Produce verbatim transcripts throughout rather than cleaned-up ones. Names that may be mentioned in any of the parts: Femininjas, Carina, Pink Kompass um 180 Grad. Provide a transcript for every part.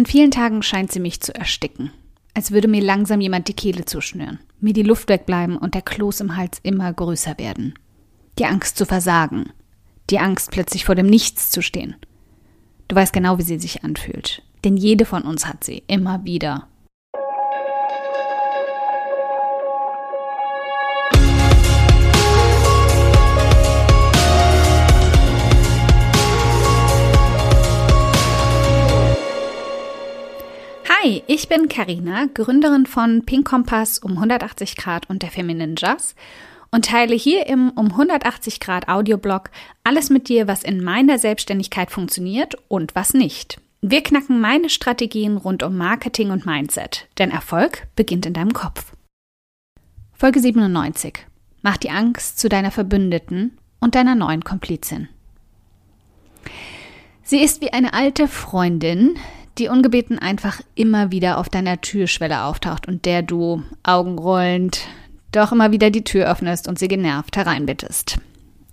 An vielen Tagen scheint sie mich zu ersticken, als würde mir langsam jemand die Kehle zuschnüren, mir die Luft wegbleiben und der Kloß im Hals immer größer werden. Die Angst zu versagen, die Angst plötzlich vor dem Nichts zu stehen. Du weißt genau, wie sie sich anfühlt, denn jede von uns hat sie, immer wieder. Hi, ich bin Carina, Gründerin von Pink Kompass um hundertachtzig Grad und der Femininjas und teile hier im um hundertachtzig Grad Audioblog alles mit dir, was in meiner Selbstständigkeit funktioniert und was nicht. Wir knacken meine Strategien rund um Marketing und Mindset, denn Erfolg beginnt in deinem Kopf. Folge siebenundneunzig. Mach die Angst zu deiner Verbündeten und deiner neuen Komplizin. Sie ist wie eine alte Freundin, die ungebeten einfach immer wieder auf deiner Türschwelle auftaucht und der du, augenrollend, doch immer wieder die Tür öffnest und sie genervt hereinbittest.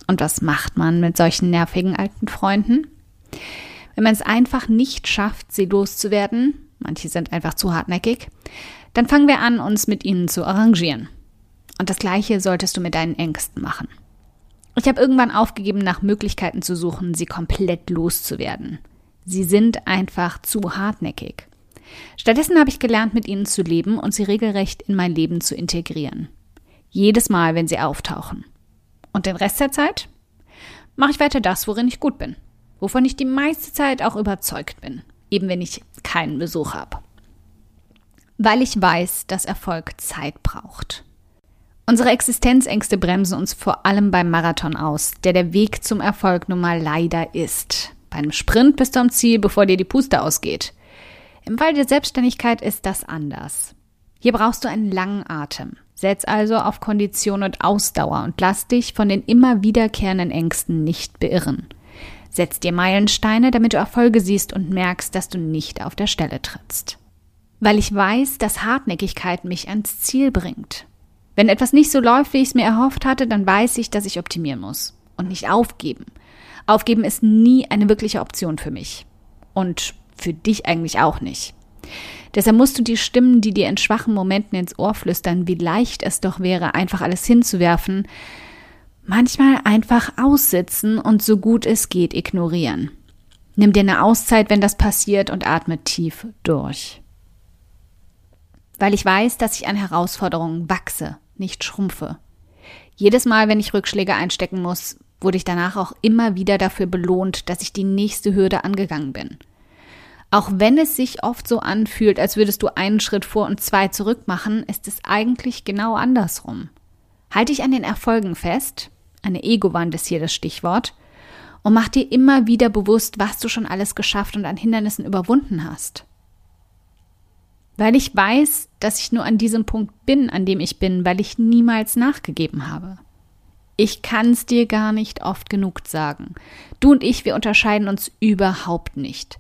Und was macht man mit solchen nervigen alten Freunden? Wenn man es einfach nicht schafft, sie loszuwerden, manche sind einfach zu hartnäckig, dann fangen wir an, uns mit ihnen zu arrangieren. Und das Gleiche solltest du mit deinen Ängsten machen. Ich habe irgendwann aufgegeben, nach Möglichkeiten zu suchen, sie komplett loszuwerden. Sie sind einfach zu hartnäckig. Stattdessen habe ich gelernt, mit ihnen zu leben und sie regelrecht in mein Leben zu integrieren. Jedes Mal, wenn sie auftauchen. Und den Rest der Zeit mache ich weiter das, worin ich gut bin. Wovon ich die meiste Zeit auch überzeugt bin. Eben wenn ich keinen Besuch habe. Weil ich weiß, dass Erfolg Zeit braucht. Unsere Existenzängste bremsen uns vor allem beim Marathon aus, der der Weg zum Erfolg nun mal leider ist. Bei einem Sprint bist du am Ziel, bevor dir die Puste ausgeht. Im Fall der Selbstständigkeit ist das anders. Hier brauchst du einen langen Atem. Setz also auf Kondition und Ausdauer und lass dich von den immer wiederkehrenden Ängsten nicht beirren. Setz dir Meilensteine, damit du Erfolge siehst und merkst, dass du nicht auf der Stelle trittst. Weil ich weiß, dass Hartnäckigkeit mich ans Ziel bringt. Wenn etwas nicht so läuft, wie ich es mir erhofft hatte, dann weiß ich, dass ich optimieren muss und nicht aufgeben. Aufgeben ist nie eine wirkliche Option für mich. Und für dich eigentlich auch nicht. Deshalb musst du die Stimmen, die dir in schwachen Momenten ins Ohr flüstern, wie leicht es doch wäre, einfach alles hinzuwerfen, manchmal einfach aussitzen und so gut es geht ignorieren. Nimm dir eine Auszeit, wenn das passiert, und atme tief durch. Weil ich weiß, dass ich an Herausforderungen wachse, nicht schrumpfe. Jedes Mal, wenn ich Rückschläge einstecken muss, wurde ich danach auch immer wieder dafür belohnt, dass ich die nächste Hürde angegangen bin. Auch wenn es sich oft so anfühlt, als würdest du einen Schritt vor und zwei zurück machen, ist es eigentlich genau andersrum. Halte dich an den Erfolgen fest, eine Ego-Wand ist hier das Stichwort, und mach dir immer wieder bewusst, was du schon alles geschafft und an Hindernissen überwunden hast. Weil ich weiß, dass ich nur an diesem Punkt bin, an dem ich bin, weil ich niemals nachgegeben habe. Ich kann es dir gar nicht oft genug sagen. Du und ich, wir unterscheiden uns überhaupt nicht.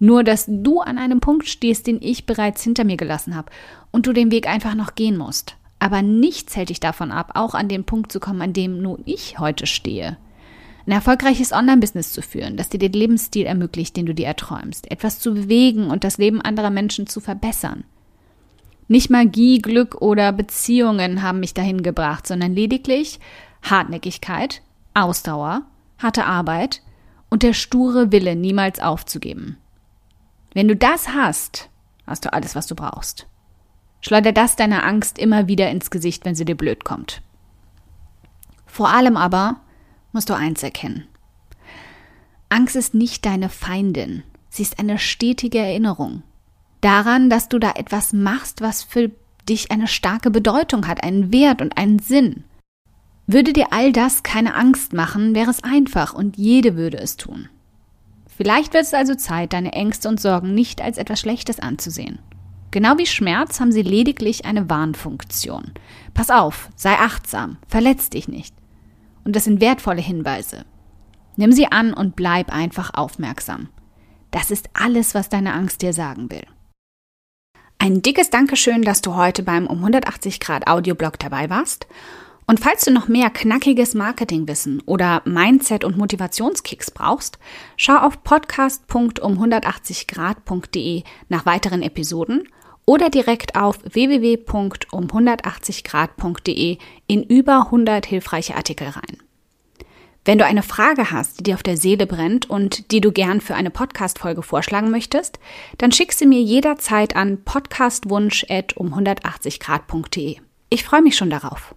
Nur, dass du an einem Punkt stehst, den ich bereits hinter mir gelassen habe und du den Weg einfach noch gehen musst. Aber nichts hält dich davon ab, auch an den Punkt zu kommen, an dem nur ich heute stehe. Ein erfolgreiches Online-Business zu führen, das dir den Lebensstil ermöglicht, den du dir erträumst. Etwas zu bewegen und das Leben anderer Menschen zu verbessern. Nicht Magie, Glück oder Beziehungen haben mich dahin gebracht, sondern lediglich Hartnäckigkeit, Ausdauer, harte Arbeit und der sture Wille, niemals aufzugeben. Wenn du das hast, hast du alles, was du brauchst. Schleuder das deiner Angst immer wieder ins Gesicht, wenn sie dir blöd kommt. Vor allem aber musst du eins erkennen. Angst ist nicht deine Feindin. Sie ist eine stetige Erinnerung daran, dass du da etwas machst, was für dich eine starke Bedeutung hat, einen Wert und einen Sinn. Würde dir all das keine Angst machen, wäre es einfach und jede würde es tun. Vielleicht wird es also Zeit, deine Ängste und Sorgen nicht als etwas Schlechtes anzusehen. Genau wie Schmerz haben sie lediglich eine Warnfunktion. Pass auf, sei achtsam, verletz dich nicht. Und das sind wertvolle Hinweise. Nimm sie an und bleib einfach aufmerksam. Das ist alles, was deine Angst dir sagen will. Ein dickes Dankeschön, dass du heute beim um hundertachtzig Grad Audioblog dabei warst. Und falls du noch mehr knackiges Marketingwissen oder Mindset- und Motivationskicks brauchst, schau auf podcast punkt um hundertachtzig grad punkt de nach weiteren Episoden oder direkt auf w w w punkt um hundertachtzig grad punkt de in über hundert hilfreiche Artikel rein. Wenn du eine Frage hast, die dir auf der Seele brennt und die du gern für eine Podcast-Folge vorschlagen möchtest, dann schick sie mir jederzeit an podcastwunsch at um hundertachtzig grad punkt de. Ich freue mich schon darauf.